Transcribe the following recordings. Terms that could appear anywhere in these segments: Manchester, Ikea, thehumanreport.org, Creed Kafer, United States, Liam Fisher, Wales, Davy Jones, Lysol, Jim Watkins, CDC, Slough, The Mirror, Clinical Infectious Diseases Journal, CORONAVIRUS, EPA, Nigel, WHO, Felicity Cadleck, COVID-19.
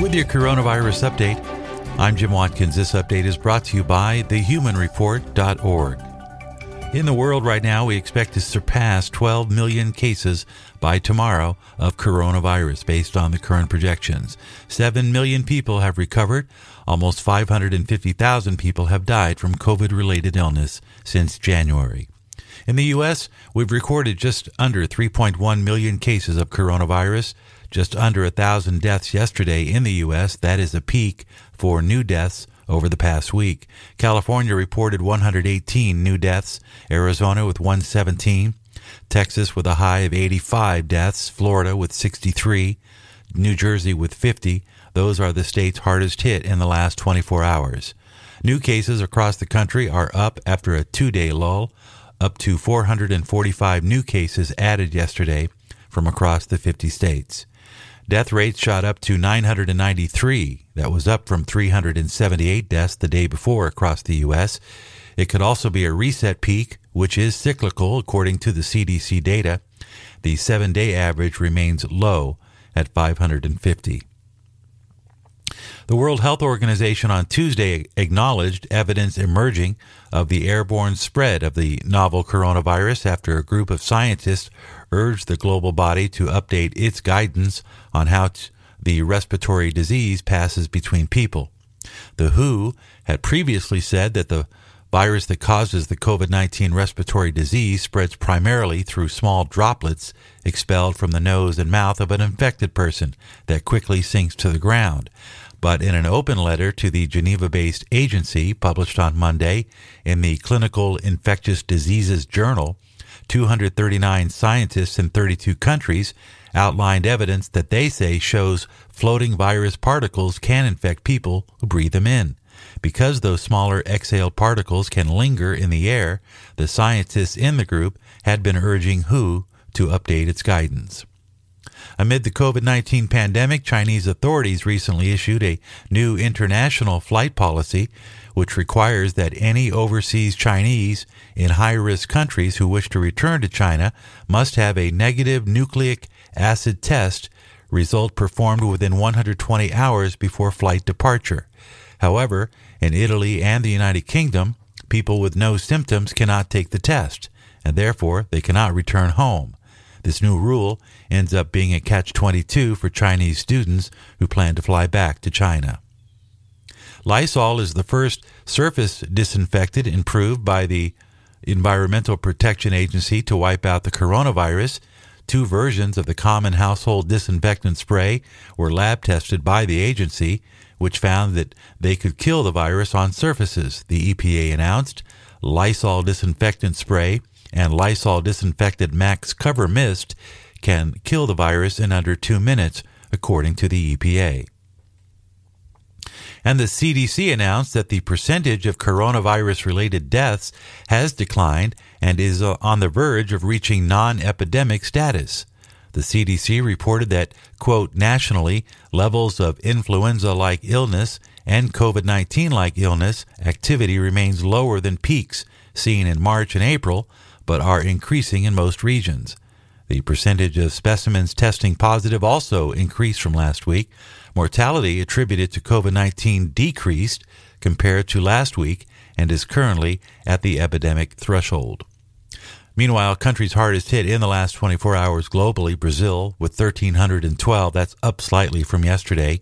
with your coronavirus update. I'm Jim Watkins. This update is brought to you by thehumanreport.org. In the world right now, we expect to surpass 12 million cases by tomorrow of coronavirus based on the current projections. 7 million people have recovered. Almost 550,000 people have died from COVID-related illness since January. In the U.S., we've recorded just under 3.1 million cases of coronavirus, just under 1,000 deaths yesterday in the U.S. That is a peak for new deaths over the past week. California reported 118 new deaths, Arizona with 117, Texas with a high of 85 deaths, Florida with 63, New Jersey with 50. Those are the states hardest hit in the last 24 hours. New cases across the country are up after a two-day lull, up to 445 new cases added yesterday from across the 50 states. Death rates shot up to 993. That was up from 378 deaths the day before across the U.S. It could also be a reset peak, which is cyclical according to the CDC data. The 7-day average remains low at 550. The World Health Organization on Tuesday acknowledged evidence emerging of the airborne spread of the novel coronavirus after a group of scientists urged the global body to update its guidance on how the respiratory disease passes between people. The WHO had previously said that the virus that causes the COVID-19 respiratory disease spreads primarily through small droplets expelled from the nose and mouth of an infected person that quickly sinks to the ground. But in an open letter to the Geneva-based agency published on Monday in the Clinical Infectious Diseases Journal, 239 scientists in 32 countries outlined evidence that they say shows floating virus particles can infect people who breathe them in. Because those smaller exhaled particles can linger in the air, the scientists in the group had been urging WHO to update its guidance. Amid the COVID-19 pandemic, Chinese authorities recently issued a new international flight policy, which requires that any overseas Chinese in high-risk countries who wish to return to China must have a negative nucleic acid test result performed within 120 hours before flight departure. However, in Italy and the United Kingdom, people with no symptoms cannot take the test, and therefore they cannot return home. This new rule ends up being a catch-22 for Chinese students who plan to fly back to China. Lysol is the first surface disinfectant improved by the Environmental Protection Agency to wipe out the coronavirus. Two versions of the common household disinfectant spray were lab tested by the agency, which found that they could kill the virus on surfaces, the EPA announced. Lysol disinfectant spray and Lysol Disinfectant Max Cover Mist can kill the virus in under 2 minutes, according to the EPA. And the CDC announced that the percentage of coronavirus-related deaths has declined and is on the verge of reaching non-epidemic status. The CDC reported that, quote, nationally, levels of influenza-like illness and COVID-19-like illness activity remains lower than peaks seen in March and April, but are increasing in most regions. The percentage of specimens testing positive also increased from last week. Mortality attributed to COVID-19 decreased compared to last week and is currently at the epidemic threshold. Meanwhile, countries hardest hit in the last 24 hours globally, Brazil with 1,312, that's up slightly from yesterday.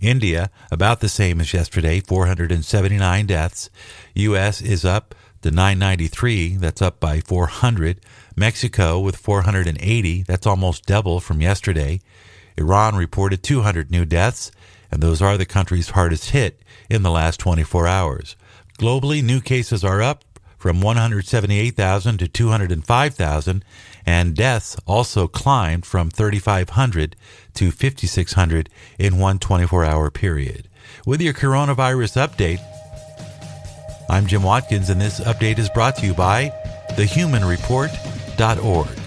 India, about the same as yesterday, 479 deaths. U.S. is up to 993, that's up by 400. Mexico with 480, that's almost double from yesterday. Iran reported 200 new deaths, and those are the countries hardest hit in the last 24 hours. Globally, new cases are up from 178,000 to 205,000, and deaths also climbed from 3,500 to 5,600 in one 24-hour period. With your coronavirus update, I'm Jim Watkins, and this update is brought to you by thehumanreport.org.